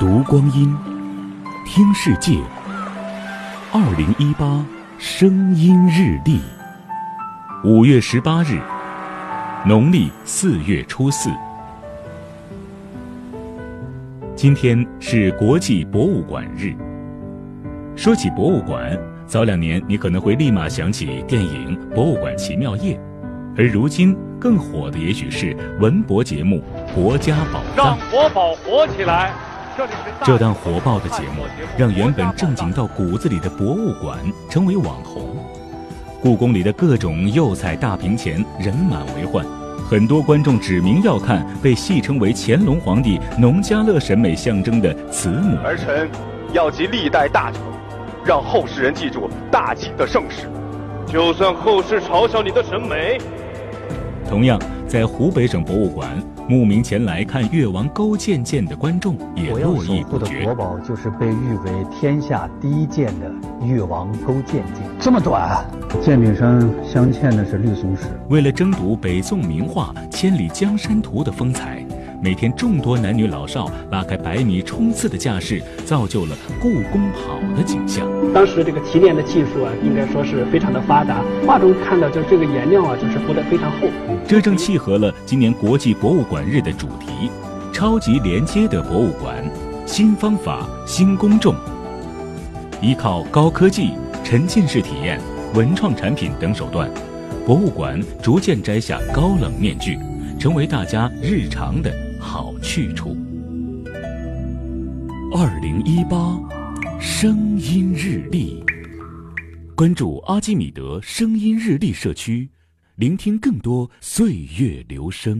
读光阴，听世界。2018声音日历，5月18日，农历4月初4。今天是国际博物馆日。说起博物馆，早2年你可能会立马想起电影《博物馆奇妙夜》，而如今更火的也许是文博节目《国家宝藏》。让国宝火起来！这档火爆的节目让原本正经到骨子里的博物馆成为网红。故宫里的各种釉彩大屏前人满为患，很多观众指名要看被戏称为乾隆皇帝农家乐审美象征的慈母。儿臣要集历代大成，让后世人记住大清的盛世，就算后世嘲笑你的审美。同样，在湖北省博物馆，慕名前来看越王勾践剑的观众也络绎不绝。我要守护的国宝就是被誉为天下第一剑的越王勾践剑。这么短啊！剑柄上镶嵌的是绿松石。为了争夺北宋名画《千里江山图》的风采，每天众多男女老少拉开百米冲刺的架势，造就了故宫跑的景象。当时这个提炼的技术啊，应该说是非常的发达。画中看到就这个颜料啊，就是铺得非常厚。这正契合了今年国际博物馆日的主题：超级连接的博物馆，新方法，新公众。依靠高科技、沉浸式体验、文创产品等手段，博物馆逐渐摘下高冷面具，成为大家日常的好去处。2018声音日历，关注阿基米德声音日历社区，聆听更多岁月流声。